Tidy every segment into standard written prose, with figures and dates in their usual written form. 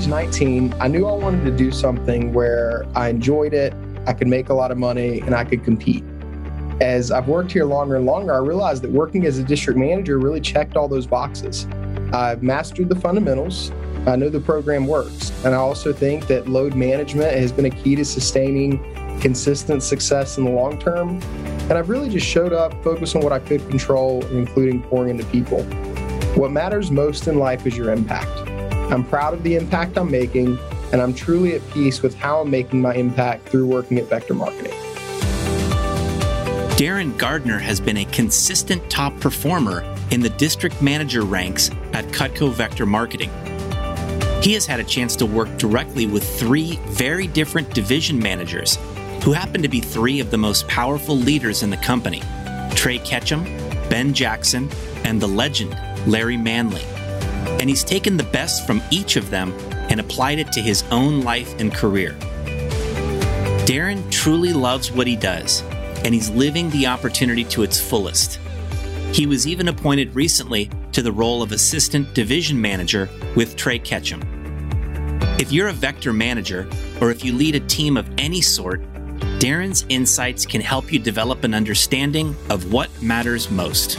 age 19, I knew I wanted to do something where I enjoyed it, I could make a lot of money, and I could compete. As I've worked here longer and longer, I realized that working as a district manager really checked all those boxes. I've mastered the fundamentals. I know the program works. And I also think that load management has been a key to sustaining consistent success in the long term. And I've really just showed up, focused on what I could control, including pouring into people. What matters most in life is your impact. I'm proud of the impact I'm making, and I'm truly at peace with how I'm making my impact through working at Vector Marketing. Darren Gardner has been a consistent top performer in the district manager ranks at Cutco Vector Marketing. He has had a chance to work directly with three very different division managers who happen to be three of the most powerful leaders in the company, Trey Ketchum, Ben Jackson, and the legend, Larry Manley. And he's taken the best from each of them and applied it to his own life and career. Darren truly loves what he does, and he's living the opportunity to its fullest. He was even appointed recently to the role of assistant division manager with Trey Ketchum. If you're a Vector manager, or if you lead a team of any sort, Darren's insights can help you develop an understanding of what matters most.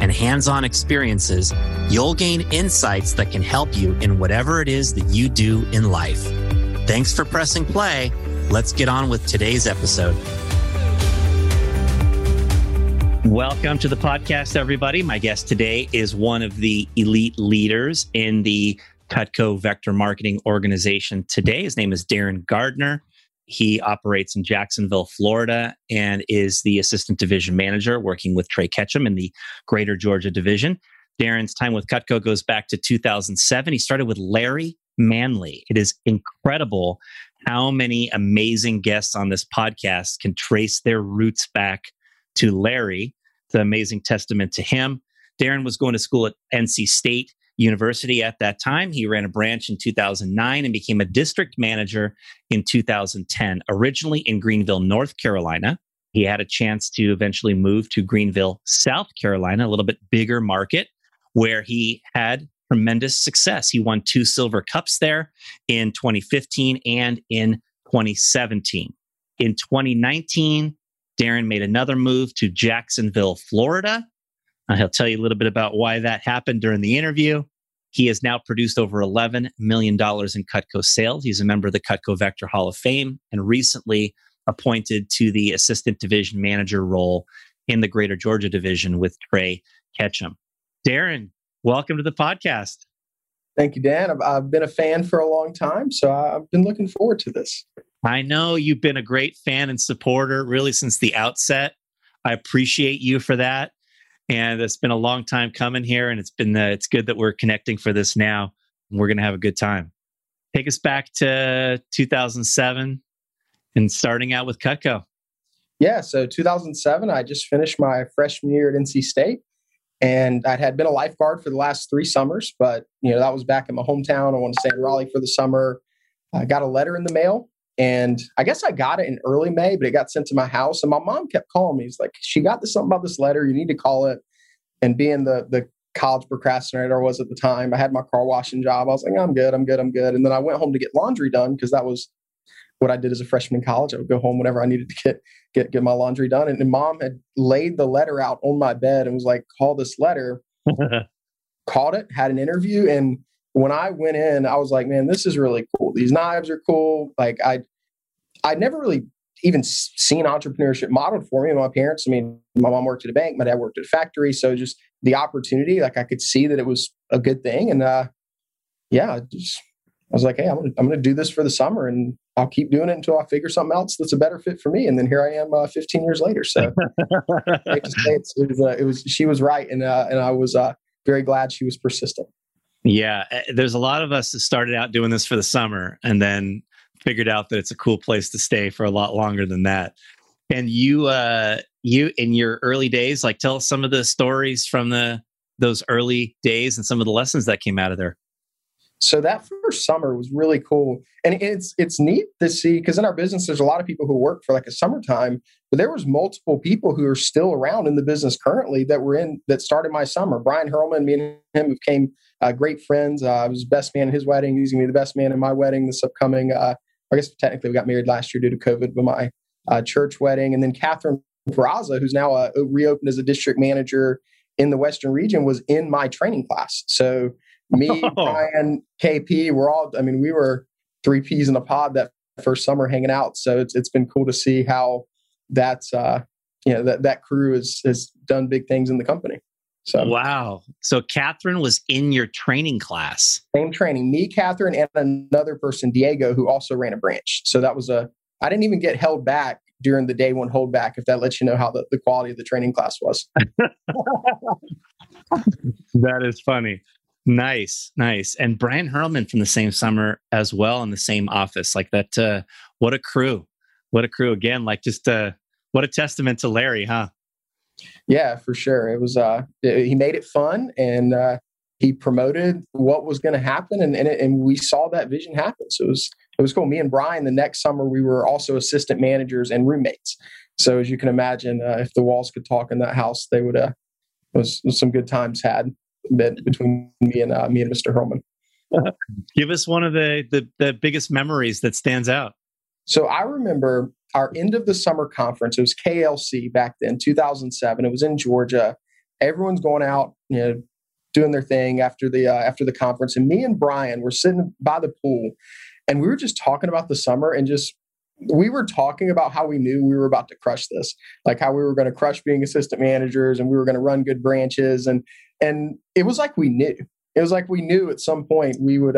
and hands-on experiences, you'll gain insights that can help you in whatever it is that you do in life. Thanks for pressing play. Let's get on with today's episode. Welcome to the podcast, everybody. My guest today is one of the elite leaders in the Cutco Vector Marketing organization today. His name is Darren Gardner. He operates in Jacksonville, Florida, and is the assistant division manager working with Trey Ketchum in the Greater Georgia Division. Darren's time with Cutco goes back to 2007. He started with Larry Manley. It is incredible how many amazing guests on this podcast can trace their roots back to Larry. It's an amazing testament to him. Darren was going to school at NC State University at that time. He ran a branch in 2009 and became a district manager in 2010, originally in Greenville, North Carolina. He had a chance to eventually move to Greenville, South Carolina, a little bit bigger market, where he had tremendous success. He won 2 silver cups there in 2015 and in 2017. In 2019, Darren made another move to Jacksonville, Florida. He'll tell you a little bit about why that happened during the interview. He has now produced over $11 million in Cutco sales. He's a member of the Cutco Vector Hall of Fame and recently appointed to the assistant division manager role in the Greater Georgia Division with Trey Ketchum. Darren, welcome to the podcast. Thank you, Dan. I've been a fan for a long time, so I've been looking forward to this. I know you've been a great fan and supporter really since the outset. I appreciate you for that. And it's been a long time coming here, and it's good that we're connecting for this now. And we're going to have a good time. Take us back to 2007 and starting out with Cutco. Yeah, so 2007, I just finished my freshman year at NC State, and I had been a lifeguard for the last 3 summers, but that was back in my hometown. I want to stay in Raleigh for the summer. I got a letter in the mail, and I guess I got it in early May, but it got sent to my house. And my mom kept calling me. It's like, she got this something about this letter. You need to call it. And being the college procrastinator I was at the time, I had my car washing job. I was like, I'm good. And then I went home to get laundry done because that was what I did as a freshman in college. I would go home whenever I needed to get my laundry done. And then mom had laid the letter out on my bed and was like, call this letter. Called it, had an interview, and when I went in, I was like, man, this is really cool. These knives are cool. Like I never really even seen entrepreneurship modeled for me. My parents, I mean, my mom worked at a bank, my dad worked at a factory. So just the opportunity, like I could see that it was a good thing. And I was like, hey, I'm going to do this for the summer and I'll keep doing it until I figure something else that's a better fit for me. And then here I am 15 years later. So I hate to say she was right. And I was very glad she was persistent. Yeah. There's a lot of us that started out doing this for the summer and then figured out that it's a cool place to stay for a lot longer than that. And you in your early days, like tell us some of the stories from those early days and some of the lessons that came out of there. So that first summer was really cool. And it's neat to see, because in our business, there's a lot of people who work for like a summertime, but there was multiple people who are still around in the business currently that started my summer. Brian Hurlman, me and him became great friends. I was the best man at his wedding. He's going to be the best man in my wedding this upcoming, I guess technically we got married last year due to COVID, but my church wedding. And then Catherine Peraza, who's now reopened as a district manager in the Western region, was in my training class. So me, Brian, KP, we were three peas in a pod that first summer hanging out. So it's been cool to see how that crew has done big things in the company. So wow. So Catherine was in your training class. Same training. Me, Catherine, and another person, Diego, who also ran a branch. So that was I didn't even get held back during the day one holdback, if that lets you know how the quality of the training class was. That is funny. Nice. And Brian Hurlman from the same summer as well in the same office. Like that, what a crew. What a crew again. Like just what a testament to Larry, huh? Yeah, for sure. It was, he made it fun and he promoted what was going to happen and we saw that vision happen. So it was cool. Me and Brian, the next summer, we were also assistant managers and roommates. So as you can imagine, if the walls could talk in that house, they would, it was some good times had. Bit between me and Mr. Hurlman. Give us one of the biggest memories that stands out. So I remember our end of the summer conference. It was KLC back then, 2007. It was in Georgia. Everyone's going out, doing their thing after the conference. And me and Brian were sitting by the pool, and we were just talking about the summer and just. We were talking about how we knew we were about to crush this, like how we were going to crush being assistant managers and we were going to run good branches. And it was like we knew. It was like we knew at some point we would,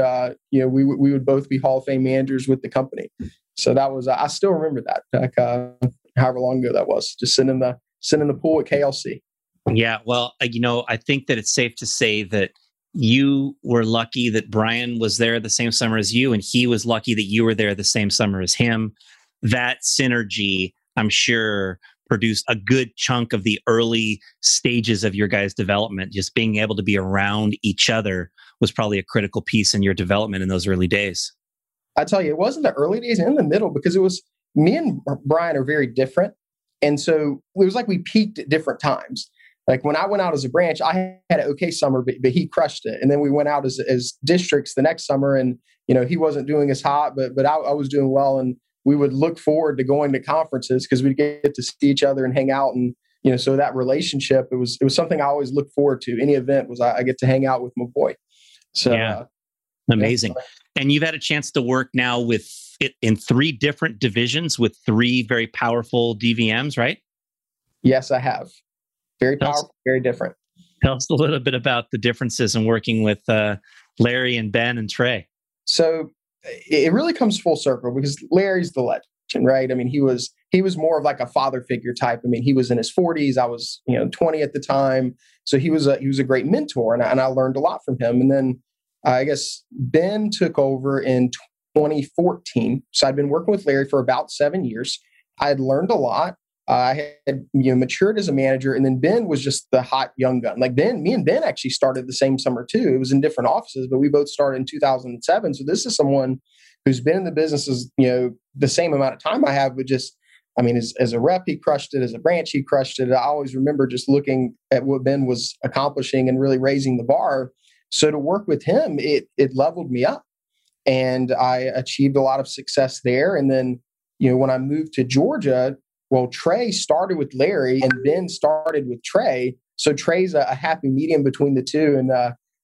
we would both be Hall of Fame managers with the company. So that was, I still remember that, like however long ago that was, just sitting in the pool at KLC. Yeah. Well, I think that it's safe to say that you were lucky that Brian was there the same summer as you, and he was lucky that you were there the same summer as him. That synergy, I'm sure, produced a good chunk of the early stages of your guys' development. Just being able to be around each other was probably a critical piece in your development in those early days. I tell you, it wasn't the early days in the middle, because it was me and Brian are very different. And so it was like we peaked at different times. Like when I went out as a branch, I had an okay summer, but he crushed it. And then we went out as districts the next summer, and he wasn't doing as hot, but I was doing well. And we would look forward to going to conferences because we'd get to see each other and hang out. And so that relationship, it was something I always looked forward to. Any event was I get to hang out with my boy. So yeah, amazing. And you've had a chance to work now with it in three different divisions with three very powerful DVMs, right? Yes, I have. Very powerful, very different. Tell us a little bit about the differences in working with Larry and Ben and Trey. So it really comes full circle because Larry's the legend, right? I mean, he was more of like a father figure type. I mean, he was in his 40s. I was 20 at the time. So he was a great mentor, and I learned a lot from him. And then I guess Ben took over in 2014. So I'd been working with Larry for about 7 years. I had learned a lot. I had matured as a manager, and then Ben was just the hot young gun. Like me and Ben actually started the same summer too. It was in different offices, but we both started in 2007. So this is someone who's been in the business the same amount of time I have, but just, I mean, as a rep, he crushed it. As a branch, he crushed it. I always remember just looking at what Ben was accomplishing and really raising the bar. So to work with him, it leveled me up, and I achieved a lot of success there. And then, when I moved to Georgia. Well, Trey started with Larry and Ben started with Trey. So Trey's a happy medium between the two. And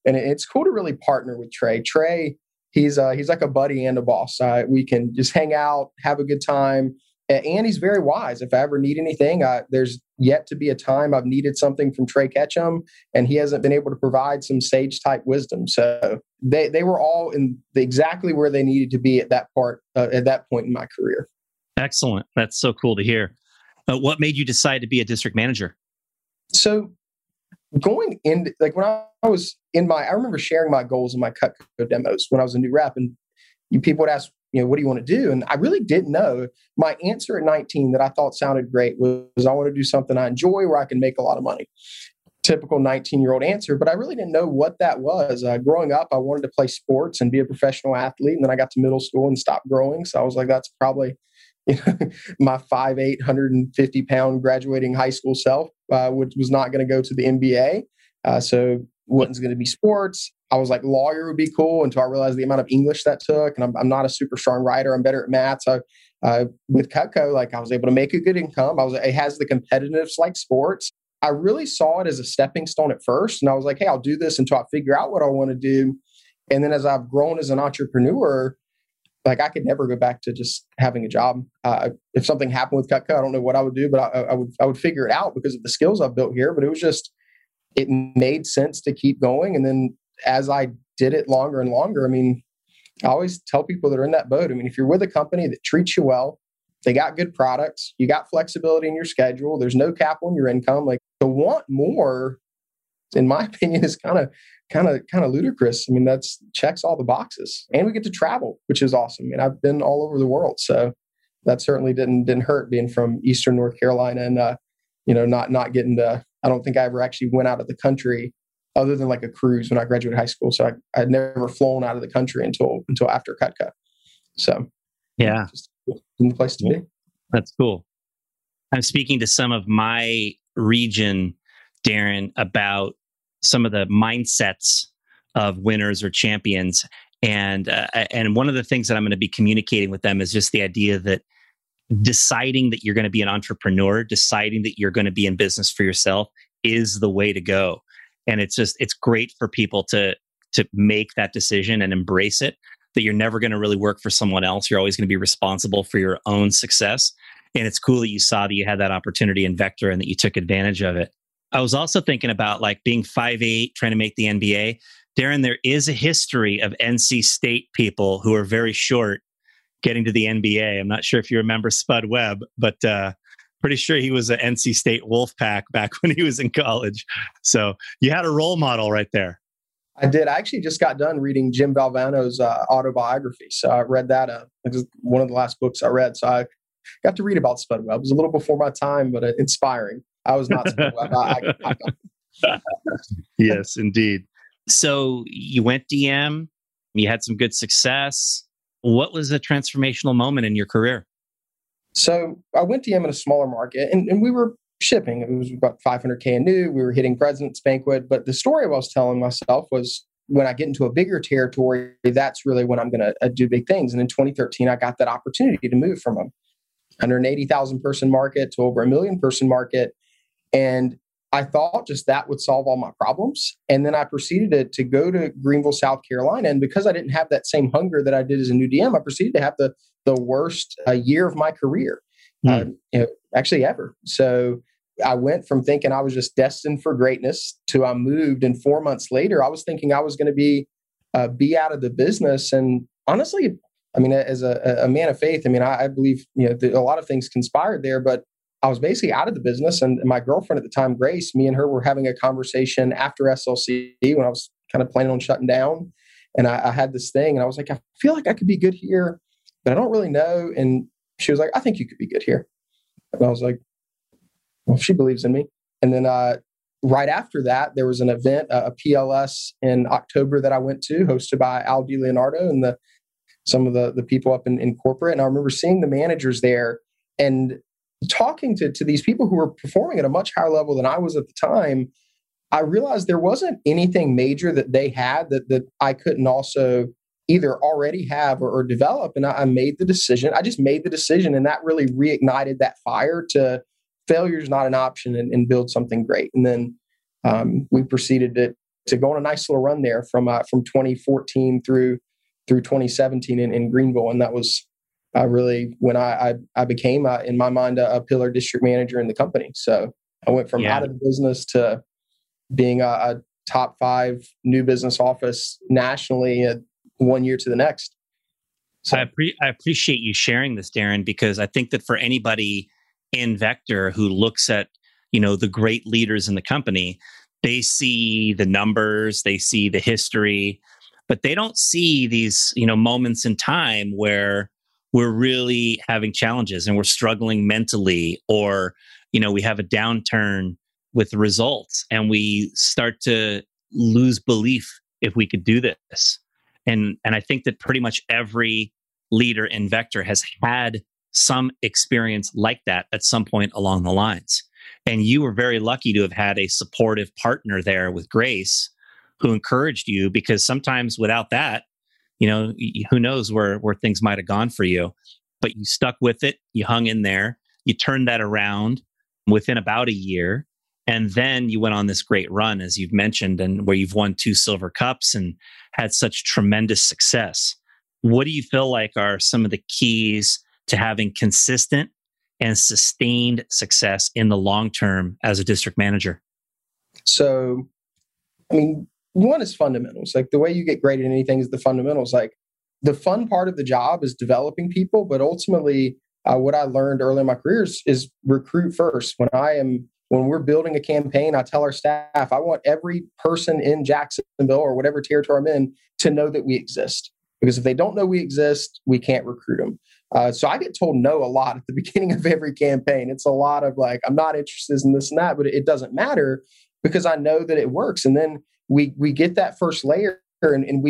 And it's cool to really partner with Trey. Trey, he's like a buddy and a boss. We can just hang out, have a good time. And he's very wise. If I ever need anything, there's yet to be a time I've needed something from Trey Ketchum and he hasn't been able to provide some sage type wisdom. So they were all in exactly where they needed to be at that point in my career. Excellent. That's so cool to hear. What made you decide to be a district manager? So going in, like when I was in I remember sharing my goals in my Cutco demos when I was a new rep, and people would ask, what do you want to do? And I really didn't know. My answer at 19 that I thought sounded great was I want to do something I enjoy where I can make a lot of money. Typical 19-year-old answer, but I really didn't know what that was. Growing up, I wanted to play sports and be a professional athlete. And then I got to middle school and stopped growing. So I was like, that's probably my 5'8", 150-pound graduating high school self, which was not going to go to the NBA. So wasn't going to be sports. I was like, lawyer would be cool until I realized the amount of English that took. And I'm not a super strong writer. I'm better at math. So with Cutco, I was able to make a good income. It has the competitiveness like sports. I really saw it as a stepping stone at first. And I was like, hey, I'll do this until I figure out what I want to do. And then as I've grown as an entrepreneur, I could never go back to just having a job. If something happened with Cutco, I don't know what I would do, but I would figure it out because of the skills I've built here. But it was just, it made sense to keep going. And then as I did it longer and longer, I always tell people that are in that boat. If you're with a company that treats you well, they got good products, you got flexibility in your schedule, there's no cap on your income. To want more, in my opinion, is kind of ludicrous. That's checks all the boxes, and we get to travel, which is awesome. I've been all over the world, so that certainly didn't hurt being from Eastern North Carolina and not getting to. I don't think I ever actually went out of the country other than a cruise when I graduated high school. So I'd never flown out of the country until after Cutco. So yeah, just in the place to be. That's cool. I'm speaking to some of my region, Darren, about some of the mindsets of winners or champions. And one of the things that I'm going to be communicating with them is just the idea that deciding that you're going to be an entrepreneur, deciding that you're going to be in business for yourself is the way to go. And it's great for people to make that decision and embrace it, that you're never going to really work for someone else. You're always going to be responsible for your own success. And it's cool that you saw that you had that opportunity in Vector and that you took advantage of it. I was also thinking about being 5'8", trying to make the NBA. Darren, there is a history of NC State people who are very short getting to the NBA. I'm not sure if you remember Spud Webb, but pretty sure he was an NC State Wolfpack back when he was in college. So you had a role model right there. I did. I actually just got done reading Jim Valvano's autobiography. So I read that. It was one of the last books I read. So I got to read about Spud Webb. It was a little before my time, but inspiring. I was not Spud Webb. I Yes, indeed. So you went DM. You had some good success. What was the transformational moment in your career? So I went DM in a smaller market, and we were shipping. It was about $500K a new. We were hitting Presidents' Banquet. But the story I was telling myself was, when I get into a bigger territory, that's really when I'm going to do big things. And in 2013, I got that opportunity to move from a 180,000 person market to over 1 million person market. And I thought just that would solve all my problems. And then I proceeded to go to Greenville, South Carolina. And because I didn't have that same hunger that I did as a new DM, I proceeded to have the worst year of my career, actually ever. So I went from thinking I was just destined for greatness to I moved. And 4 months later, I was thinking I was going to be out of the business. And honestly, as a man of faith, I believe, a lot of things conspired there, but I was basically out of the business. And my girlfriend at the time, Grace, me and her were having a conversation after SLC when I was kind of planning on shutting down. And I had this thing and I was like, I feel like I could be good here, but I don't really know. And she was like, I think you could be good here. And I was like, well, she believes in me. And then right after that, there was an event, a PLS in October that I went to, hosted by Al Di Leonardo and some of the people up in corporate. And I remember seeing the managers there and talking to these people who were performing at a much higher level than I was at the time. I realized there wasn't anything major that they had that I couldn't also either already have or develop. And I made the decision. I just made the decision, and that really reignited that fire to failure's not an option and build something great. And then we proceeded to to go on a nice little run there from 2014 through 2017 in Greenville. And that was really when I became, in my mind, a pillar district manager in the company. So I went from out of the business to being a top 5 new business office nationally at one year to the next. So I appreciate you sharing this, Darren, because I think that for anybody in Vector who looks at, you know, the great leaders in the company, they see the numbers, they see the history, but they don't see these, you know, moments in time where we're really having challenges and we're struggling mentally, or, you know, we have a downturn with the results and we start to lose belief if we could do this. And I think that pretty much every leader in Vector has had some experience like that at some point along the lines. And you were very lucky to have had a supportive partner there with Grace who encouraged you, because sometimes without that, you know, who knows where things might have gone for you. But you stuck with it, you hung in there, you turned that around within about a year. And then you went on this great run, as you've mentioned, and where you've won 2 silver cups and had such tremendous success. What do you feel like are some of the keys to having consistent and sustained success in the long term as a district manager? So, I mean, one is fundamentals. Like, the way you get graded in anything is the fundamentals. Like, the fun part of the job is developing people, but ultimately, what I learned early in my career is recruit first. When we're building a campaign, I tell our staff, I want every person in Jacksonville or whatever territory I'm in to know that we exist. Because if they don't know we exist, we can't recruit them. So I get told no a lot at the beginning of every campaign. It's a lot of like, I'm not interested in this and that, but it doesn't matter because I know that it works. And then we get that first layer and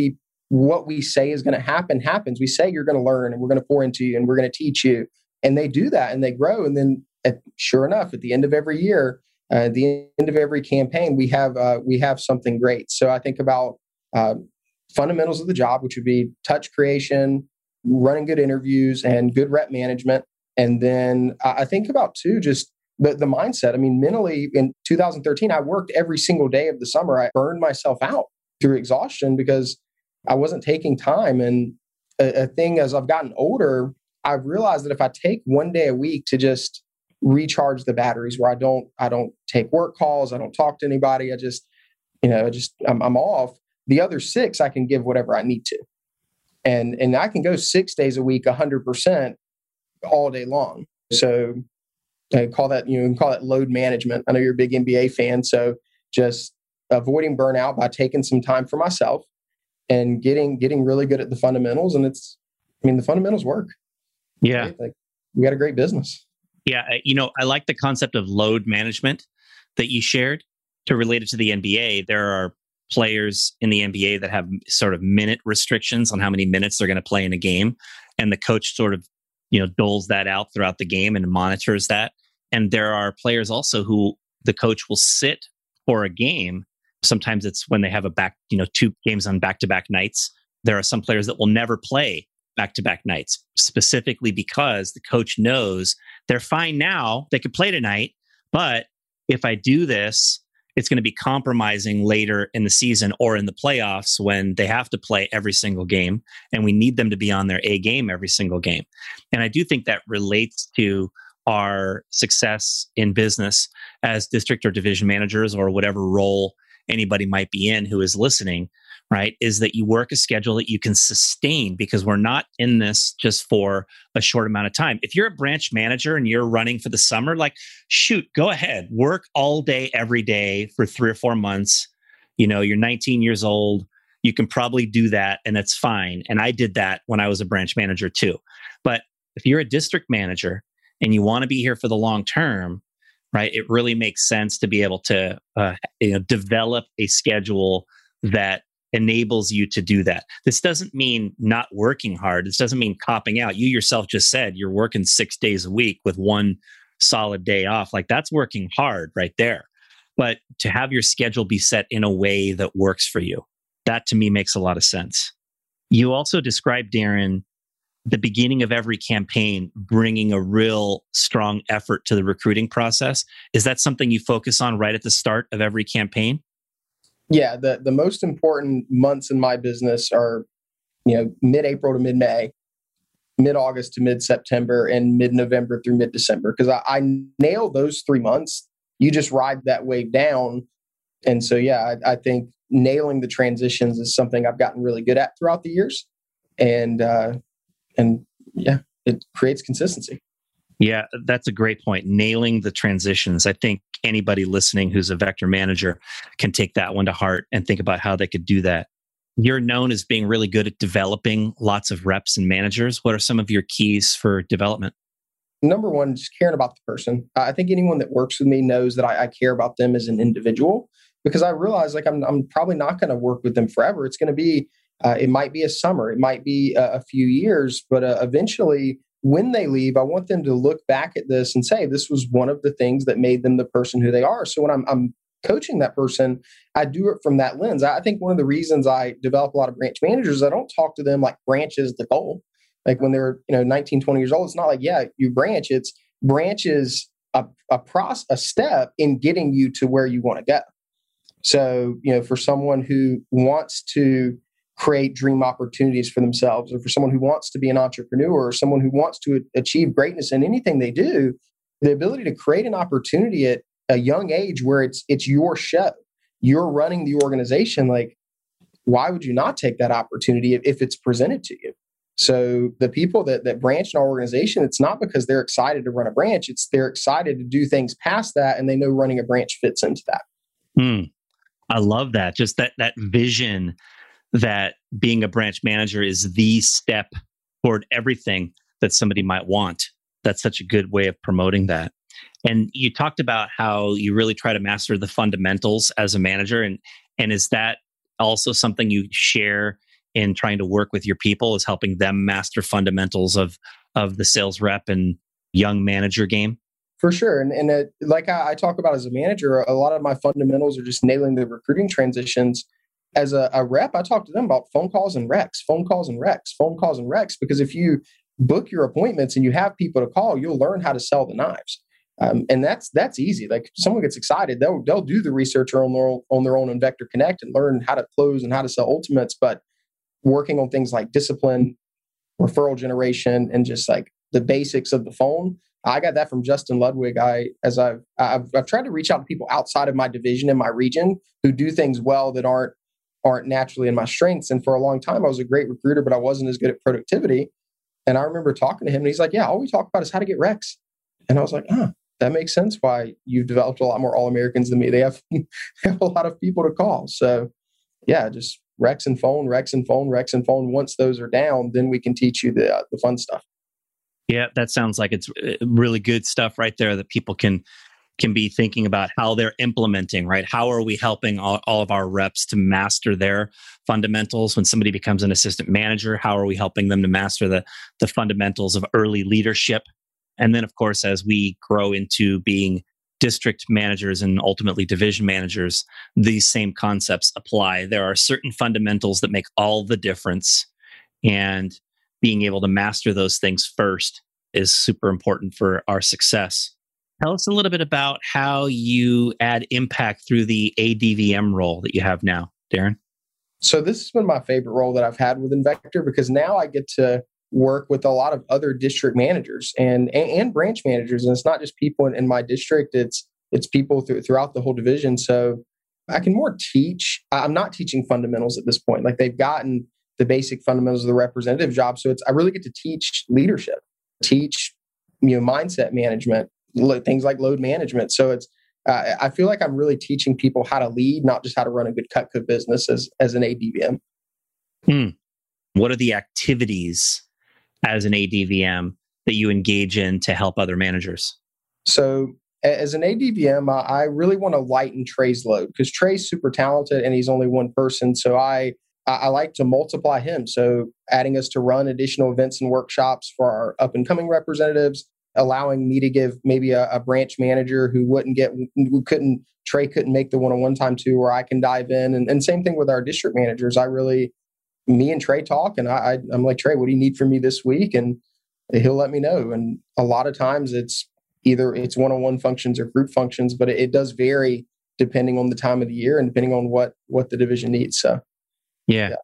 what we say is going to happen happens. We say you're going to learn and we're going to pour into you and we're going to teach you. And they do that and they grow. And then sure enough, at the end of every year, at the end of every campaign, we have something great. So I think about fundamentals of the job, which would be touch creation, running good interviews, and good rep management. And then I think about too just the mindset. I mean, mentally, in 2013, I worked every single day of the summer. I burned myself out through exhaustion because I wasn't taking time. And a thing as I've gotten older, I've realized that if I take one day a week to just recharge the batteries, where I don't take work calls, I don't talk to anybody, I'm off. The other 6, I can give whatever I need to, and I can go 6 days a week 100% all day long. So I call that, you know, call it load management. I know you're a big NBA fan, so just avoiding burnout by taking some time for myself and getting really good at the fundamentals. And the fundamentals work. Yeah, right? Like, we got a great business. Yeah, you know, I like the concept of load management that you shared. To relate it to the NBA, there are players in the NBA that have sort of minute restrictions on how many minutes they're going to play in a game. And the coach sort of, you know, doles that out throughout the game and monitors that. And there are players also who the coach will sit for a game. Sometimes it's when they have 2 games on back-to-back nights. There are some players that will never play back-to-back nights, specifically because the coach knows they're fine now, they could play tonight, but if I do this, it's going to be compromising later in the season or in the playoffs when they have to play every single game, and we need them to be on their A game every single game. And I do think that relates to our success in business as district or division managers or whatever role anybody might be in who is listening, right? Is that you work a schedule that you can sustain, because we're not in this just for a short amount of time. If you're a branch manager and you're running for the summer, like, shoot, go ahead, work all day, every day for 3 or 4 months. You know, you're 19 years old. You can probably do that and that's fine. And I did that when I was a branch manager too. But if you're a district manager and you want to be here for the long term, right, it really makes sense to be able to develop a schedule that enables you to do that. This doesn't mean not working hard. This doesn't mean copping out. You yourself just said you're working 6 days a week with one solid day off. Like, that's working hard right there. But to have your schedule be set in a way that works for you, that to me makes a lot of sense. You also described, Darren, the beginning of every campaign bringing a real strong effort to the recruiting process. Is that something you focus on right at the start of every campaign? Yeah, the most important months in my business are, mid-April to mid-May, mid-August to mid-September, and mid-November through mid-December. Because I nail those 3 months. You just ride that wave down. And so, yeah, I think nailing the transitions is something I've gotten really good at throughout the years. And yeah, it creates consistency. Yeah, that's a great point. Nailing the transitions. I think anybody listening who's a Vector manager can take that one to heart and think about how they could do that. You're known as being really good at developing lots of reps and managers. What are some of your keys for development? Number one, just caring about the person. I think anyone that works with me knows that I care about them as an individual, because I realize I'm probably not going to work with them forever. It's going to be, it might be a summer, it might be a few years, but eventually when they leave, I want them to look back at this and say, this was one of the things that made them the person who they are. So when I'm coaching that person, I do it from that lens. I think one of the reasons I develop a lot of branch managers, I don't talk to them like branch is the goal. Like when they're 19, 20 years old, it's not like, yeah, you branch. It's branch is a step in getting you to where you want to go. So, for someone who wants to create dream opportunities for themselves, or for someone who wants to be an entrepreneur, or someone who wants to achieve greatness in anything they do, the ability to create an opportunity at a young age where it's your show, you're running the organization. Like, why would you not take that opportunity if it's presented to you? So the people that branch in our organization, it's not because they're excited to run a branch. It's they're excited to do things past that, and they know running a branch fits into that. I love that. Just that vision that being a branch manager is the step toward everything that somebody might want. That's such a good way of promoting that. And you talked about how you really try to master the fundamentals as a manager. And is that also something you share in trying to work with your people, is helping them master fundamentals of the sales rep and young manager game? For sure. And like I talk about as a manager, a lot of my fundamentals are just nailing the recruiting transitions. As a rep, I talk to them about phone calls and recs. Because if you book your appointments and you have people to call, you'll learn how to sell the knives. And that's easy. Like, someone gets excited, they'll do the research on their own in Vector Connect and learn how to close and how to sell ultimates. But working on things like discipline, referral generation, and just like the basics of the phone, I got that from Justin Ludwig. I've tried to reach out to people outside of my division and my region who do things well that aren't naturally in my strengths. And for a long time, I was a great recruiter, but I wasn't as good at productivity. And I remember talking to him, and he's like, "Yeah, all we talk about is how to get recs." And I was like, that makes sense why you've developed a lot more All-Americans than me. They have a lot of people to call. So yeah, just recs and phone. Once those are down, then we can teach you the fun stuff. Yeah, that sounds like it's really good stuff right there that people can be thinking about how they're implementing, right? How are we helping all of our reps to master their fundamentals? When somebody becomes an assistant manager, how are we helping them to master the fundamentals of early leadership? And then, of course, as we grow into being district managers and ultimately division managers, these same concepts apply. There are certain fundamentals that make all the difference, and being able to master those things first is super important for our success. Tell us a little bit about how you add impact through the ADVM role that you have now, Darren. So this has been my favorite role that I've had within Vector, because now I get to work with a lot of other district managers and branch managers. And it's not just people in my district, it's people throughout the whole division. So I can more teach. I'm not teaching fundamentals at this point. Like, they've gotten the basic fundamentals of the representative job. So I really get to teach leadership, teach mindset management, things like load management. So I feel like I'm really teaching people how to lead, not just how to run a good Cutco business as an ADVM. What are the activities as an ADVM that you engage in to help other managers? So as an ADVM, I really want to lighten Trey's load, because Trey's super talented and he's only one person. So I like to multiply him. So adding us to run additional events and workshops for our up and coming representatives, allowing me to give maybe a branch manager Trey couldn't make the one-on-one time to where I can dive in. And same thing with our district managers. Me and Trey talk, and I'm like, "Trey, what do you need from me this week?" And he'll let me know. And a lot of times it's either it's one-on-one functions or group functions, but it does vary depending on the time of the year and depending on what the division needs. So, yeah.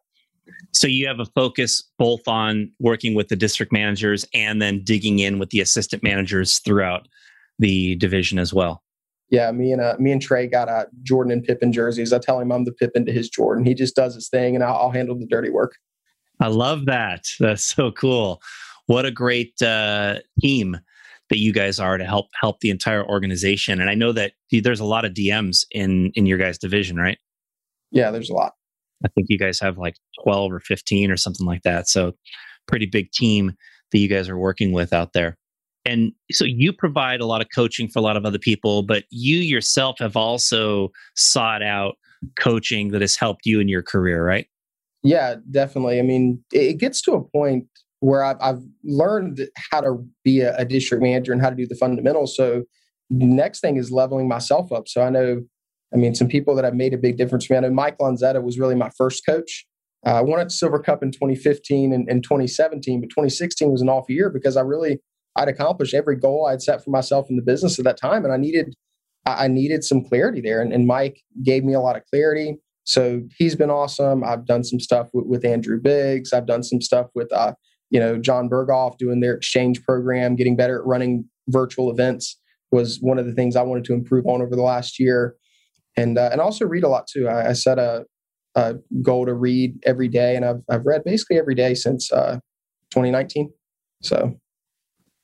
So you have a focus both on working with the district managers and then digging in with the assistant managers throughout the division as well. Yeah, me and Trey got Jordan and Pippen jerseys. I tell him I'm the Pippen to his Jordan. He just does his thing, and I'll handle the dirty work. I love that. That's so cool. What a great team that you guys are to help the entire organization. And I know that there's a lot of DMs in your guys' division, right? Yeah, there's a lot. I think you guys have like 12 or 15 or something like that. So pretty big team that you guys are working with out there. And so you provide a lot of coaching for a lot of other people, but you yourself have also sought out coaching that has helped you in your career, right? Yeah, definitely. I mean, it gets to a point where I've learned how to be a district manager and how to do the fundamentals. So the next thing is leveling myself up. So some people that have made a big difference. I know Mike Lonzetta was really my first coach. I won at Silver Cup in 2015 and 2017, but 2016 was an off year because I'd accomplished every goal I'd set for myself in the business at that time. And I needed some clarity there. And Mike gave me a lot of clarity. So he's been awesome. I've done some stuff with Andrew Biggs. I've done some stuff with, John Bergoff doing their exchange program. Getting better at running virtual events was one of the things I wanted to improve on over the last year. And also read a lot too. I set a goal to read every day, and I've read basically every day since 2019. So.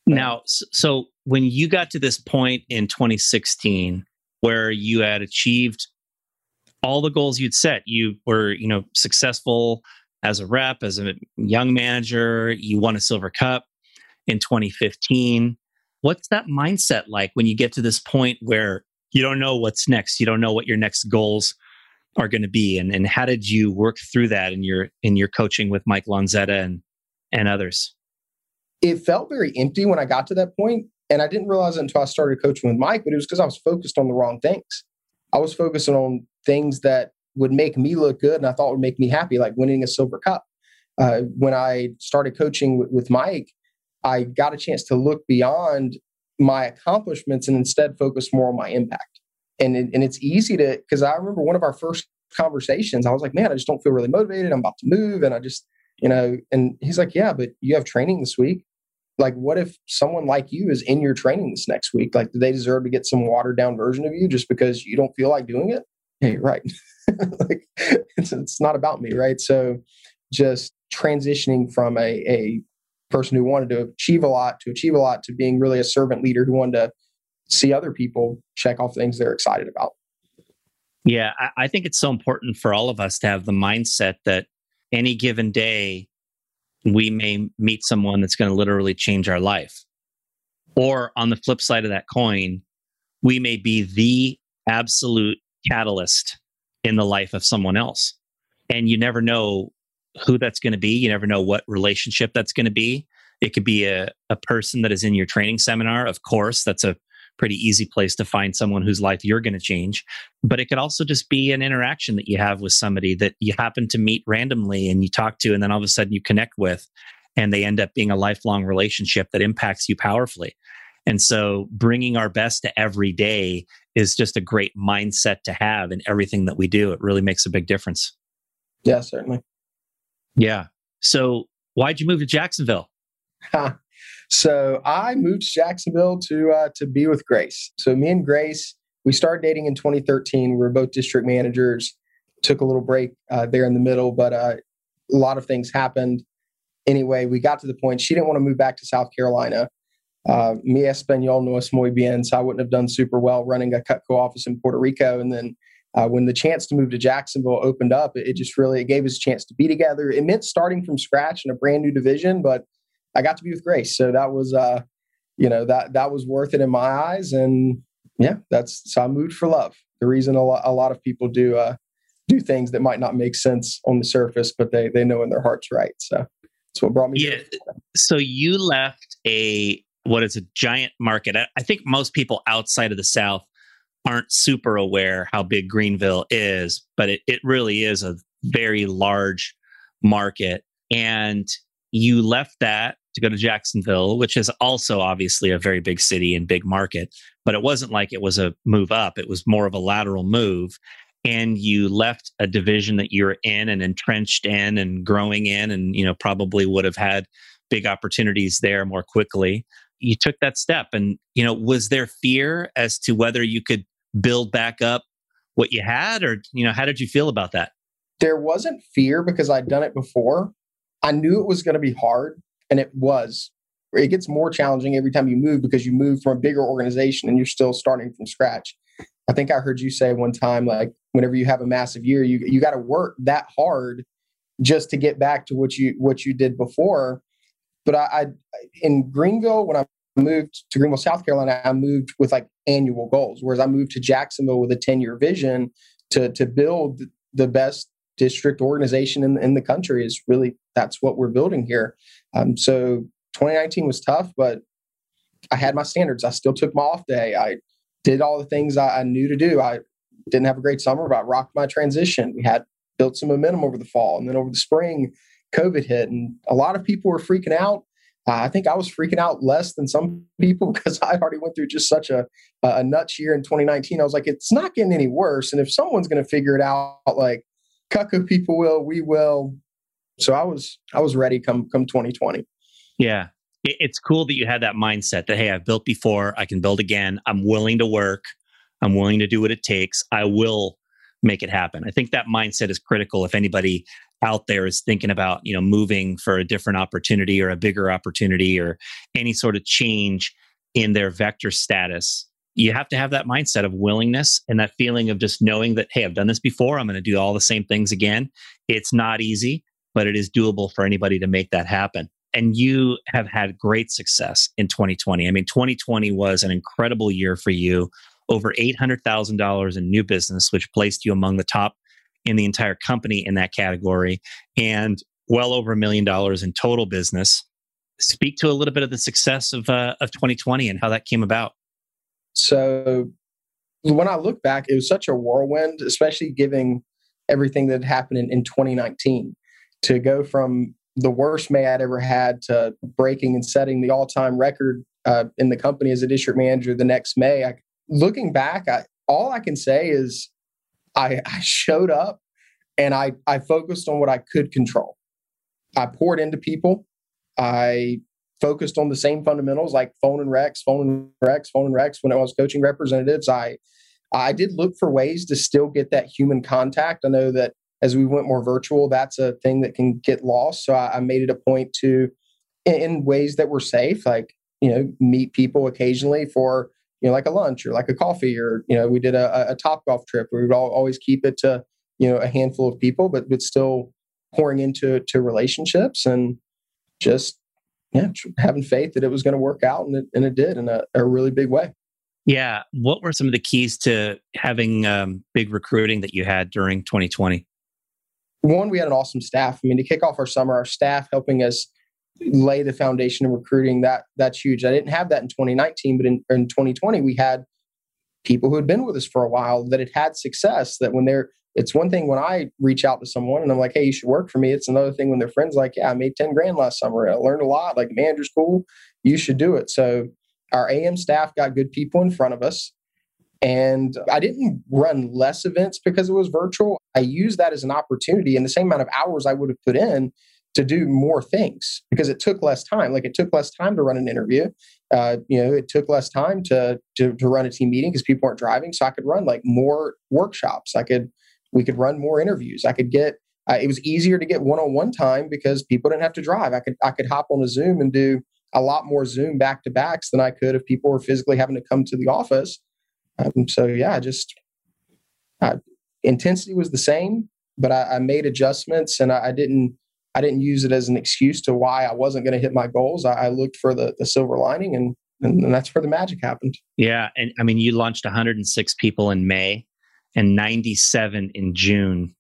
Now, so when you got to this point in 2016 where you had achieved all the goals you'd set, you were, successful as a rep, as a young manager, you won a Silver Cup in 2015. What's that mindset like when you get to this point where you don't know what's next? You don't know what your next goals are going to be. And how did you work through that in your coaching with Mike Lonzetta and others? It felt very empty when I got to that point, and I didn't realize it until I started coaching with Mike, but it was because I was focused on the wrong things. I was focusing on things that would make me look good and I thought would make me happy, like winning a Silver Cup. When I started coaching with Mike, I got a chance to look beyond my accomplishments and instead focus more on my impact. And it's easy because I remember one of our first conversations, I was like, man, I just don't feel really motivated. I'm about to move. And I just, and he's like, yeah, but you have training this week. Like, what if someone like you is in your training this next week? Like, do they deserve to get some watered down version of you just because you don't feel like doing it? Hey, right. Like, it's not about me, right? So just transitioning from a person who wanted to achieve a lot to being really a servant leader who wanted to see other people check off things they're excited about. Yeah, I think it's so important for all of us to have the mindset that any given day, we may meet someone that's going to literally change our life. Or on the flip side of that coin, we may be the absolute catalyst in the life of someone else. And you never know who that's going to be. You never know what relationship that's going to be. It could be a person that is in your training seminar. Of course, that's a pretty easy place to find someone whose life you're going to change. But it could also just be an interaction that you have with somebody that you happen to meet randomly and you talk to, and then all of a sudden you connect with, and they end up being a lifelong relationship that impacts you powerfully. And so bringing our best to every day is just a great mindset to have in everything that we do. It really makes a big difference. Yeah, certainly. Yeah. So why'd you move to Jacksonville? So I moved to Jacksonville to be with Grace. So me and Grace, we started dating in 2013. We were both district managers. Took a little break there in the middle, but a lot of things happened. Anyway, we got to the point she didn't want to move back to South Carolina. Mi español no es muy bien, so I wouldn't have done super well running a Cutco office in Puerto Rico. And then when the chance to move to Jacksonville opened up, it gave us a chance to be together. It meant starting from scratch in a brand new division, but I got to be with Grace. So that was, that was worth it in my eyes. And yeah, so I moved for love. The reason a lot of people do things that might not make sense on the surface, but they know in their hearts, right? So that's what brought me here. So you left a giant market. I think most people outside of the South aren't super aware how big Greenville is, but it really is a very large market. And you left that to go to Jacksonville, which is also obviously a very big city and big market. but it wasn't like it was a move up. It was more of a lateral move. And you left a division that you're in and entrenched in and growing in, and, you know, probably would have had big opportunities there more quickly. You took that step. And, you know, was there fear as to whether you could build back up what you had, or, you know, how did you feel about that? There wasn't fear because I'd done it before. I knew it was going to be hard, and it was. It gets more challenging every time you move because you move from a bigger organization and you're still starting from scratch. I think I heard you say one time, like, whenever you have a massive year, you got to work that hard just to get back to what you did before. But I in Greenville, when I moved to Greenville, South Carolina, I moved with like annual goals, whereas I moved to Jacksonville with a 10-year vision to build the best district organization in the country. Is really, that's what we're building here. So 2019 was tough, but I had my standards. I still took my off day. I did all the things I knew to do. I didn't have a great summer, but I rocked my transition. We had built some momentum over the fall, and then over the spring, COVID hit, and a lot of people were freaking out. I think I was freaking out less than some people because I already went through just such a nuts year in 2019. I was like, it's not getting any worse. And if someone's going to figure it out, like Cutco people will, we will. So I was ready come 2020. Yeah. It's cool that you had that mindset that, hey, I've built before, I can build again. I'm willing to work. I'm willing to do what it takes. I will make it happen. I think that mindset is critical if anybody out there is thinking about, you know, moving for a different opportunity or a bigger opportunity or any sort of change in their Vector status. You have to have that mindset of willingness and that feeling of just knowing that, hey, I've done this before. I'm going to do all the same things again. It's not easy, but it is doable for anybody to make that happen. And you have had great success in 2020. I mean, 2020 was an incredible year for you. Over $800,000 in new business, which placed you among the top in the entire company in that category, and well over $1 million in total business. Speak to a little bit of the success of 2020 and how that came about. So when I look back, it was such a whirlwind, especially given everything that happened in 2019. To go from the worst May I'd ever had to breaking and setting the all-time record in the company as a district manager the next May. Looking back, all I can say is I showed up and I focused on what I could control. I poured into people. I focused on the same fundamentals like phone and recs. When I was coaching representatives, I did look for ways to still get that human contact. I know that as we went more virtual, that's a thing that can get lost. So I made it a point to, in ways that were safe, like, you know, meet people occasionally for, you know, like a lunch or like a coffee, or, you know, we did a Topgolf trip. We would always keep it to, you know, a handful of people, but still pouring into relationships and just, yeah, having faith that it was going to work out. And it did in a really big way. Yeah. What were some of the keys to having big recruiting that you had during 2020? One, we had an awesome staff. I mean, to kick off our summer, our staff helping us lay the foundation of recruiting, that's huge. I didn't have that in 2019, but in 2020, we had people who had been with us for a while that had success. That when it's one thing when I reach out to someone and I'm like, hey, you should work for me. It's another thing when their friend's like, yeah, I made 10 grand last summer. I learned a lot. Like, manager's cool. You should do it. So our AM staff got good people in front of us. And I didn't run less events because it was virtual. I used that as an opportunity, and the same amount of hours I would have put in to do more things because it took less time. Like, it took less time to run an interview. You know, it took less time to run a team meeting because people weren't driving. So I could run like more workshops. We could run more interviews. I could get, it was easier to get one-on-one time because people didn't have to drive. I could hop on a Zoom and do a lot more Zoom back-to-backs than I could if people were physically having to come to the office. So yeah, intensity was the same, but I made adjustments, and I didn't use it as an excuse to why I wasn't going to hit my goals. I looked for the silver lining, and that's where the magic happened. Yeah. And I mean, you launched 106 people in May and 97 in June.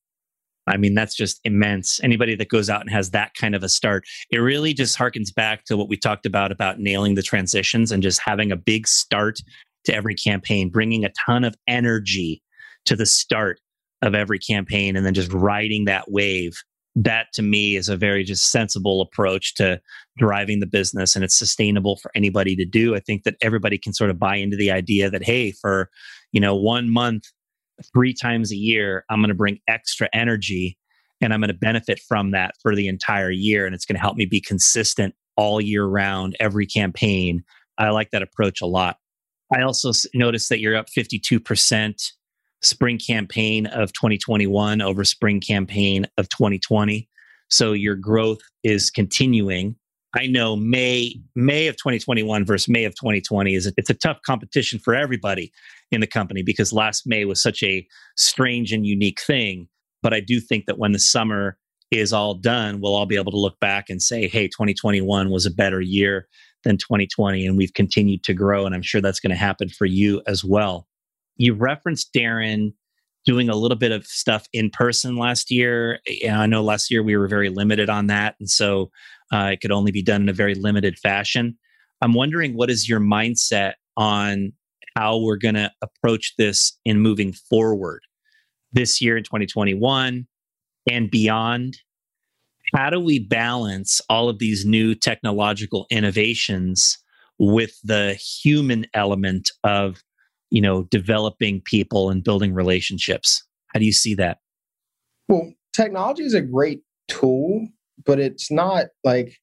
I mean, that's just immense. Anybody that goes out and has that kind of a start, it really just harkens back to what we talked about nailing the transitions and just having a big start to every campaign, bringing a ton of energy to the start of every campaign, and then just riding that wave that to me is a very just sensible approach to driving the business, and it's sustainable for anybody to do. I think that everybody can sort of buy into the idea that, hey, for 1 month, 3 times a year, I'm going to bring extra energy and I'm going to benefit from that for the entire year. And it's going to help me be consistent all year round, every campaign. I like that approach a lot. I also noticed that you're up 52% spring campaign of 2021 over spring campaign of 2020. So your growth is continuing. I know May of 2021 versus May of 2020 it's a tough competition for everybody in the company, because last May was such a strange and unique thing. But I do think that when the summer is all done, we'll all be able to look back and say, hey, 2021 was a better year than 2020, and we've continued to grow. And I'm sure that's going to happen for you as well. You referenced, Darren, doing a little bit of stuff in person last year. And I know last year we were very limited on that. And so it could only be done in a very limited fashion. I'm wondering, what is your mindset on how we're going to approach this in moving forward this year in 2021 and beyond? How do we balance all of these new technological innovations with the human element of developing people and building relationships? How do you see that? Well, technology is a great tool, but it's not like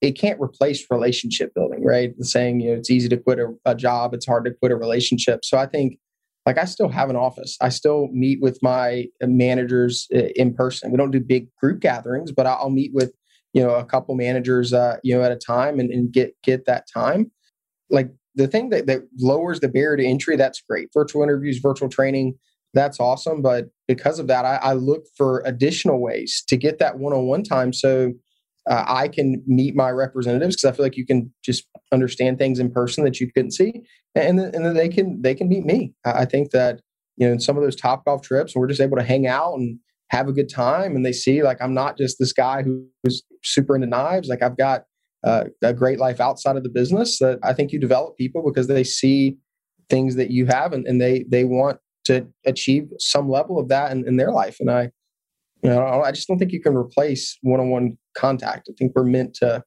it can't replace relationship building, right? The saying, it's easy to quit a job, it's hard to quit a relationship. So I think, I still have an office. I still meet with my managers in person. We don't do big group gatherings, but I'll meet with, a couple managers, at a time and get that time. The thing that lowers the barrier to entry, that's great. Virtual interviews, virtual training, that's awesome. But because of that, I look for additional ways to get that one-on-one time so I can meet my representatives, because I feel like you can just understand things in person that you couldn't see. And then they can meet me. I think that, in some of those Topgolf trips, we're just able to hang out and have a good time. And they see I'm not just this guy who's super into knives. I've got a great life outside of the business. I think you develop people because they see things that you have, and they want to achieve some level of that in their life. And I just don't think you can replace one-on-one contact. I think we're meant to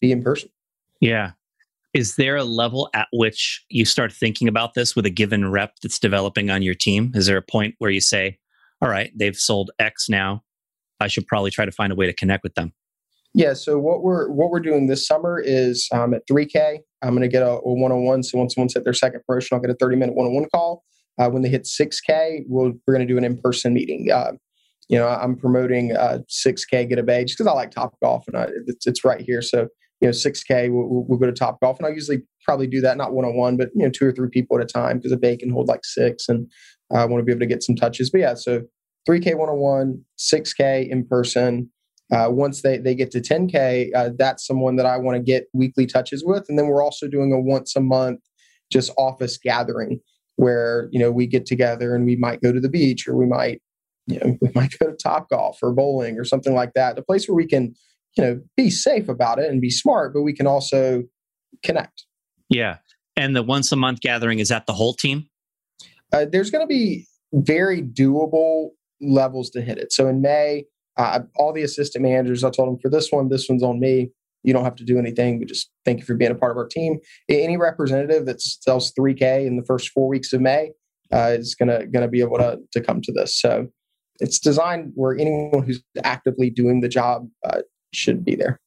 be in person. Yeah. Is there a level at which you start thinking about this with a given rep that's developing on your team? Is there a point where you say, all right, they've sold X now, I should probably try to find a way to connect with them? Yeah. So what we're doing this summer is at 3K, I'm going to get a one-on-one. So once someone's hit their second promotion, I'll get a 30-minute one-on-one call. When they hit 6K, we're going to do an in-person meeting. I'm promoting 6K Get a Badge because I like Topgolf and it's right here. So 6K, we'll go to Topgolf, and I'll usually probably do that not one-on-one, but 2 or 3 people at a time, because if they can hold 6, and I want to be able to get some touches. But yeah, so 3K one-on-one, 6K in person. Once they get to 10K, that's someone that I want to get weekly touches with. And then we're also doing a once a month just office gathering where, we get together and we might go to the beach, or we might go to Topgolf or bowling or something like that. A place where we can, be safe about it and be smart, but we can also connect. Yeah. And the once a month gathering, is that the whole team? There's going to be very doable levels to hit it. So in May, all the assistant managers, I told them, for this one's on me. You don't have to do anything, but just thank you for being a part of our team. Any representative that sells 3K in the first 4 weeks of May is going to be able to come to this. So it's designed where anyone who's actively doing the job should be there.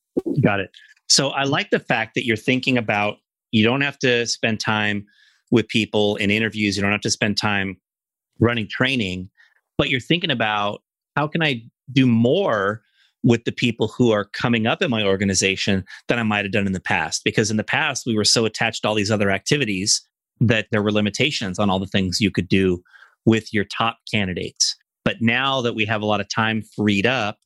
Got it. So I like the fact that you're thinking about, you don't have to spend time with people in interviews. You don't have to spend time running training, but you're thinking about, how can I do more with the people who are coming up in my organization than I might have done in the past? Because in the past, we were so attached to all these other activities that there were limitations on all the things you could do with your top candidates. But now that we have a lot of time freed up,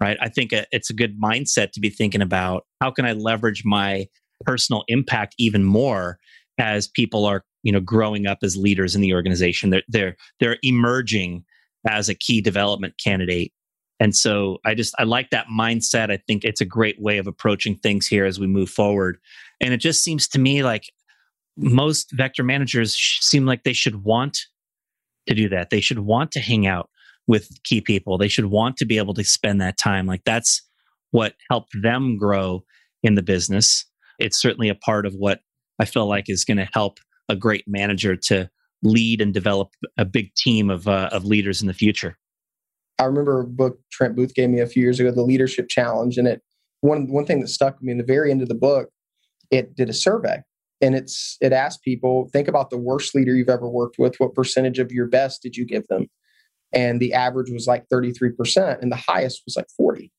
right, I think it's a good mindset to be thinking about, how can I leverage my personal impact even more as people are, growing up as leaders in the organization? They're emerging as a key development candidate. And so I like that mindset. I think it's a great way of approaching things here as we move forward. And it just seems to me like most Vector managers seem like they should want to do that. They should want to hang out with key people. They should want to be able to spend that time. Like, that's what helped them grow in the business. It's certainly a part of what I feel like is going to help a great manager to lead and develop a big team of leaders in the future. I remember a book Trent Booth gave me a few years ago, The Leadership Challenge. And it one thing that stuck with me in the very end of the book, it did a survey. And it asked people, think about the worst leader you've ever worked with. What percentage of your best did you give them? And the average was like 33%, and the highest was like 40%.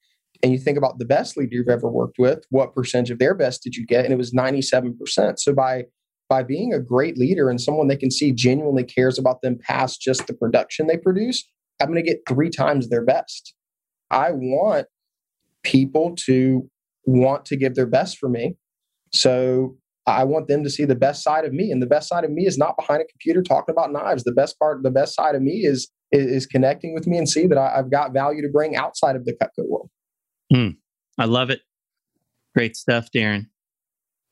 And you think about the best leader you've ever worked with, what percentage of their best did you get? And it was 97%. So by being a great leader and someone they can see genuinely cares about them past just the production they produce, I'm going to get 3 times their best. I want people to want to give their best for me. So I want them to see the best side of me. And the best side of me is not behind a computer talking about knives. The best side of me is connecting with me and see that I've got value to bring outside of the Cutco world. I love it. Great stuff, Darren.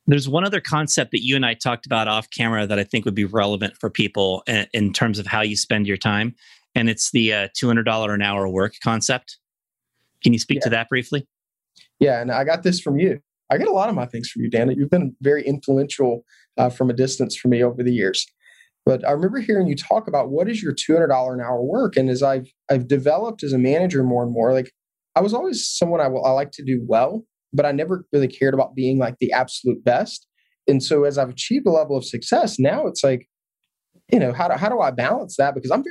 There's one other concept that you and I talked about off camera that I think would be relevant for people in terms of how you spend your time. And it's the $200 an hour work concept. Can you speak to that briefly? Yeah, and I got this from you. I get a lot of my things from you, Dan. You've been very influential from a distance for me over the years. But I remember hearing you talk about what is your $200 an hour work. And as I've developed as a manager more and more, like, I was always someone I like to do well, but I never really cared about being like the absolute best. And so as I've achieved a level of success, now it's like, you know, how do I balance that? Because I'm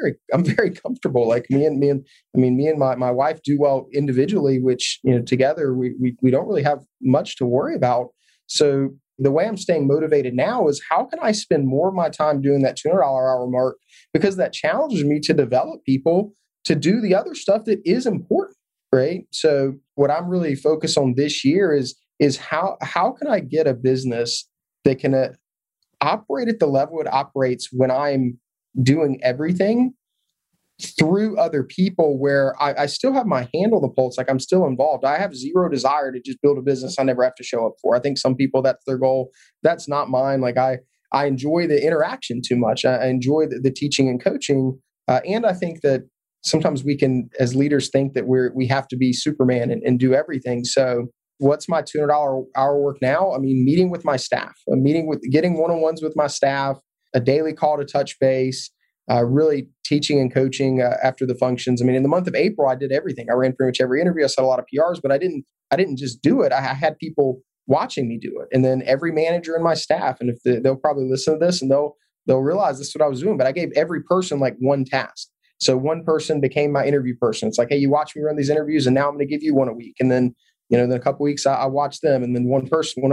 very comfortable. Like me and my wife do well individually, which, you know, together we don't really have much to worry about. So the way I'm staying motivated now is how can I spend more of my time doing that $200 an hour mark? Because that challenges me to develop people to do the other stuff that is important. Right. So what I'm really focused on this year is how can I get a business that can operate at the level it operates when I'm doing everything through other people, where I still have my hand on the pulse, like I'm still involved. I have zero desire to just build a business I never have to show up for. I think some people, that's their goal. That's not mine. Like I enjoy the interaction too much. I enjoy the teaching and coaching. And I think that sometimes we can, as leaders, think that we have to be Superman and do everything. So what's my $200 hour work now? I mean, meeting with my staff, getting one-on-ones with my staff, a daily call to touch base, really teaching and coaching after the functions. I mean, in the month of April, I did everything. I ran pretty much every interview. I set a lot of PRs, but I didn't just do it. I had people watching me do it. And then every manager in my staff, and if they'll probably listen to this and they'll realize this is what I was doing, but I gave every person like one task. So one person became my interview person. It's like, hey, you watch me run these interviews and now I'm going to give you one a week. And then, you know, in a couple of weeks I watched them. And then one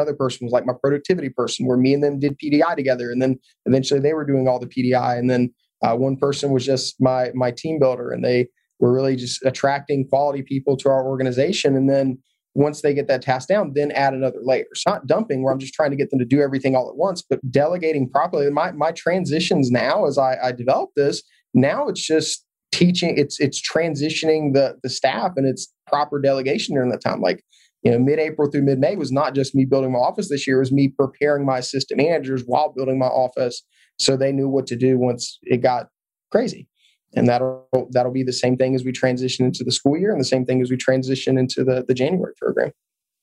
other person was like my productivity person, where me and them did PDI together. And then eventually they were doing all the PDI. And then one person was just my team builder, and they were really just attracting quality people to our organization. And then once they get that task down, then add another layer. It's not dumping where I'm just trying to get them to do everything all at once, but delegating properly. My transitions now, as I develop this, now it's just teaching, it's transitioning the staff, and it's proper delegation during that time. Like, you know, mid-April through mid-May was not just me building my office this year, it was me preparing my assistant managers while building my office so they knew what to do once it got crazy. And that'll be the same thing as we transition into the school year, and the same thing as we transition into the January program.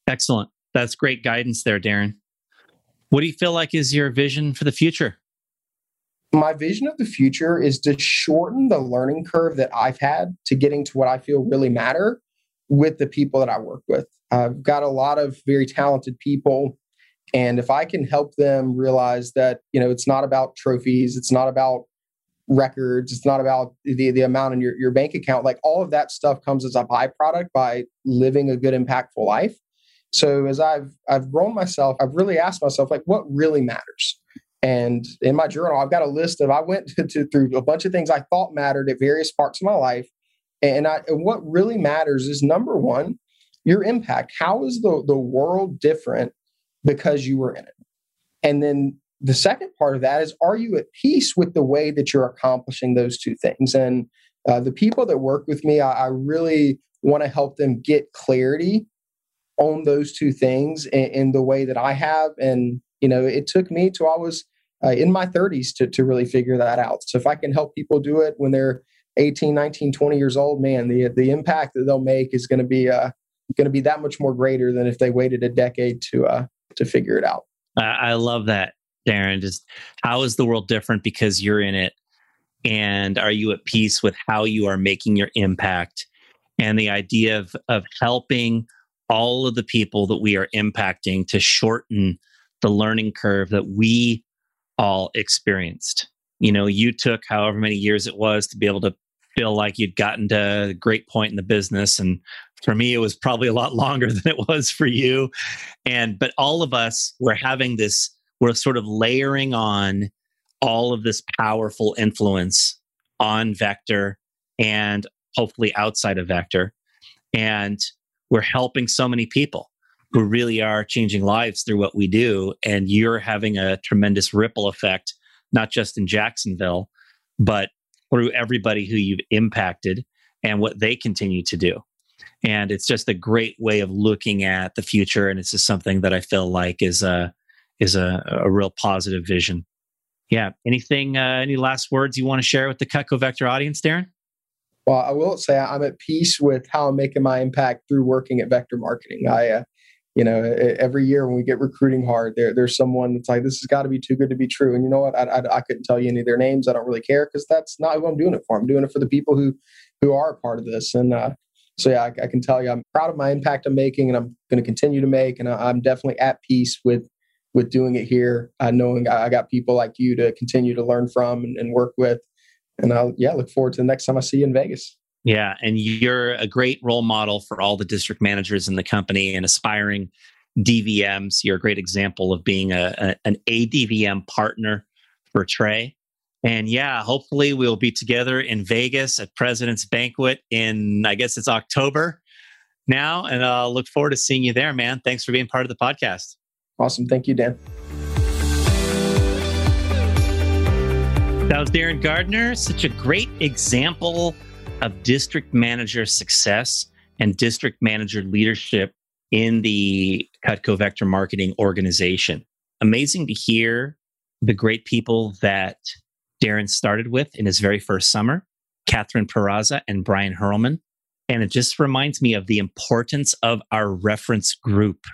Excellent. That's great guidance there, Darren. What do you feel like is your vision for the future? My vision of the future is to shorten the learning curve that I've had to getting to what I feel really matter with the people that I work with. I've got a lot of very talented people. And if I can help them realize that, you know, it's not about trophies, it's not about records, it's not about the amount in your bank account, like all of that stuff comes as a byproduct by living a good, impactful life. So as I've grown myself, I've really asked myself, like, what really matters? And in my journal, I've got a list of, I went through a bunch of things I thought mattered at various parts of my life. And what really matters is, number one, your impact. How is the world different because you were in it? And then the second part of that is, are you at peace with the way that you're accomplishing those two things? And the people that work with me, I really want to help them get clarity on those two things in the way that I have. And, you know, it took me till I was in my 30s to really figure that out. So if I can help people do it when they're 18, 19, 20 years old, man, the impact that they'll make is going to be that much more greater than if they waited a decade to figure it out. I love that, Darren. Just how is the world different because you're in it? And are you at peace with how you are making your impact? And the idea of helping all of the people that we are impacting to shorten the learning curve that we all experienced. You know, you took however many years it was to be able to feel like you'd gotten to a great point in the business. And for me, it was probably a lot longer than it was for you. But all of us, we're sort of layering on all of this powerful influence on Vector and hopefully outside of Vector. And we're helping so many people who really are changing lives through what we do. And you're having a tremendous ripple effect, not just in Jacksonville, but through everybody who you've impacted and what they continue to do. And it's just a great way of looking at the future. And it's just something that I feel like is a real positive vision. Yeah. Anything, any last words you want to share with the Cutco Vector audience, Darren? Well, I will say I'm at peace with how I'm making my impact through working at Vector Marketing. I every year when we get recruiting hard, there's someone that's like, this has got to be too good to be true. And you know what? I couldn't tell you any of their names. I don't really care because that's not who I'm doing it for. I'm doing it for the people who are a part of this. And I can tell you I'm proud of my impact I'm making and I'm going to continue to make. And I'm definitely at peace with doing it here, knowing I got people like you to continue to learn from and work with. And I'll look forward to the next time I see you in Vegas. Yeah. And you're a great role model for all the district managers in the company and aspiring DVMs. You're a great example of being an ADVM partner for Trey. And yeah, hopefully we'll be together in Vegas at Presidents' Banquet in, I guess it's October now. And I'll look forward to seeing you there, man. Thanks for being part of the podcast. Awesome. Thank you, Dan. That was Darren Gardner, such a great example of district manager success and district manager leadership in the Cutco Vector Marketing organization. Amazing to hear the great people that Darren started with in his very first summer, Catherine Peraza and Brian Hurlman. And it just reminds me of the importance of our reference group.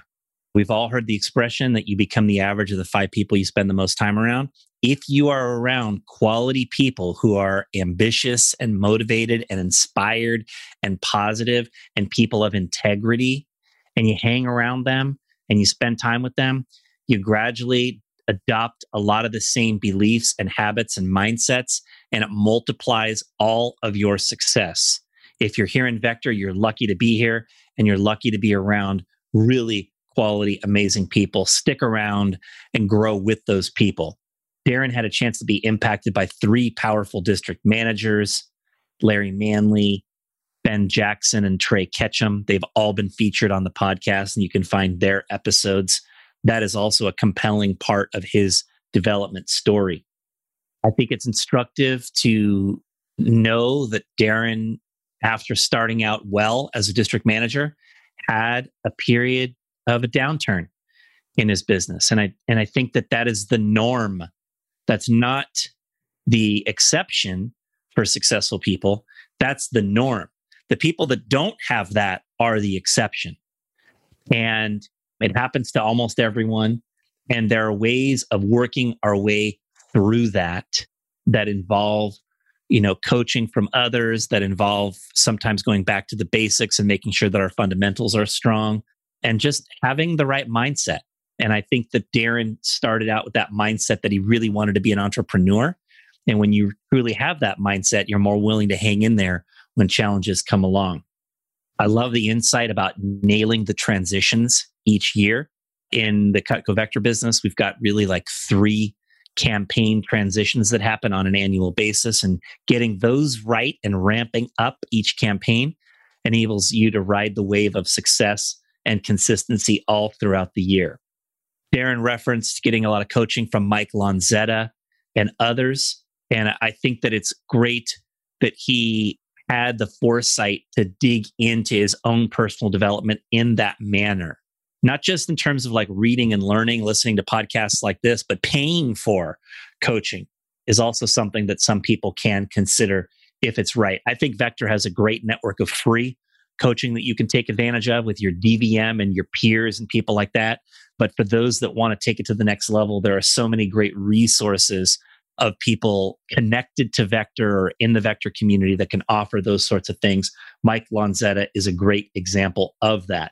We've all heard the expression that you become the average of the five people you spend the most time around. If you are around quality people who are ambitious and motivated and inspired and positive and people of integrity, and you hang around them and you spend time with them, you gradually adopt a lot of the same beliefs and habits and mindsets, and it multiplies all of your success. If you're here in Vector, you're lucky to be here and you're lucky to be around really quality, amazing people. Stick around and grow with those people. Darren had a chance to be impacted by three powerful district managers, Larry Manley, Ben Jackson, and Trey Ketchum. They've all been featured on the podcast, and you can find their episodes. That is also a compelling part of his development story. I think it's instructive to know that Darren, after starting out well as a district manager, had a period of a downturn in his business. And I think that is the norm. That's not the exception for successful people. That's the norm. The people that don't have that are the exception. And it happens to almost everyone. And there are ways of working our way through that involve, coaching from others, that involve sometimes going back to the basics and making sure that our fundamentals are strong and just having the right mindset. And I think that Darren started out with that mindset that he really wanted to be an entrepreneur. And when you truly have that mindset, you're more willing to hang in there when challenges come along. I love the insight about nailing the transitions each year. In the Cutco Vector business, we've got really like three campaign transitions that happen on an annual basis. And getting those right and ramping up each campaign enables you to ride the wave of success and consistency all throughout the year. Darren referenced getting a lot of coaching from Mike Lonzetta and others. And I think that it's great that he had the foresight to dig into his own personal development in that manner. Not just in terms of like reading and learning, listening to podcasts like this, but paying for coaching is also something that some people can consider if it's right. I think Vector has a great network of free coaching that you can take advantage of with your DVM and your peers and people like that. But for those that want to take it to the next level, there are so many great resources of people connected to Vector or in the Vector community that can offer those sorts of things. Mike Lonzetta is a great example of that.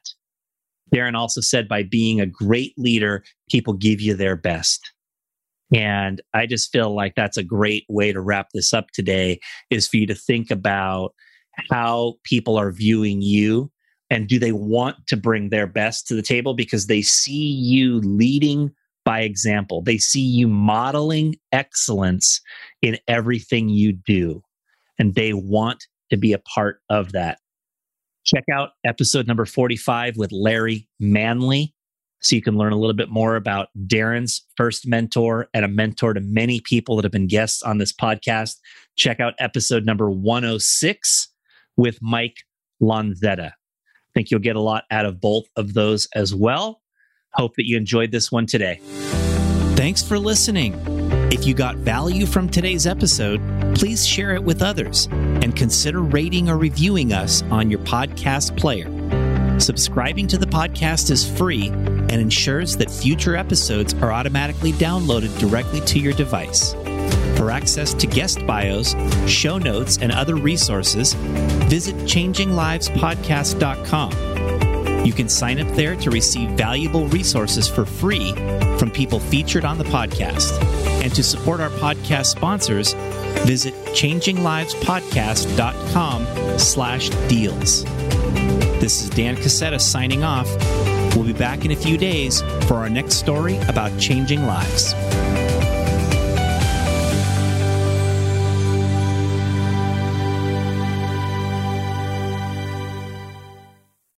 Darren also said, by being a great leader, people give you their best. And I just feel like that's a great way to wrap this up today, is for you to think about how people are viewing you and do they want to bring their best to the table, because they see you leading by example. They see you modeling excellence in everything you do, and they want to be a part of that. Check out episode number 45 with Larry Manley, so you can learn a little bit more about Darren's first mentor and a mentor to many people that have been guests on this podcast. Check out episode number 106 with Mike Lonzetta. I think you'll get a lot out of both of those as well. Hope that you enjoyed this one today. Thanks for listening. If you got value from today's episode, please share it with others and consider rating or reviewing us on your podcast player. Subscribing to the podcast is free and ensures that future episodes are automatically downloaded directly to your device. For access to guest bios, show notes, and other resources, visit changinglivespodcast.com. You can sign up there to receive valuable resources for free from people featured on the podcast. And to support our podcast sponsors, visit changinglivespodcast.com/deals. This is Dan Cassetta signing off. We'll be back in a few days for our next story about changing lives.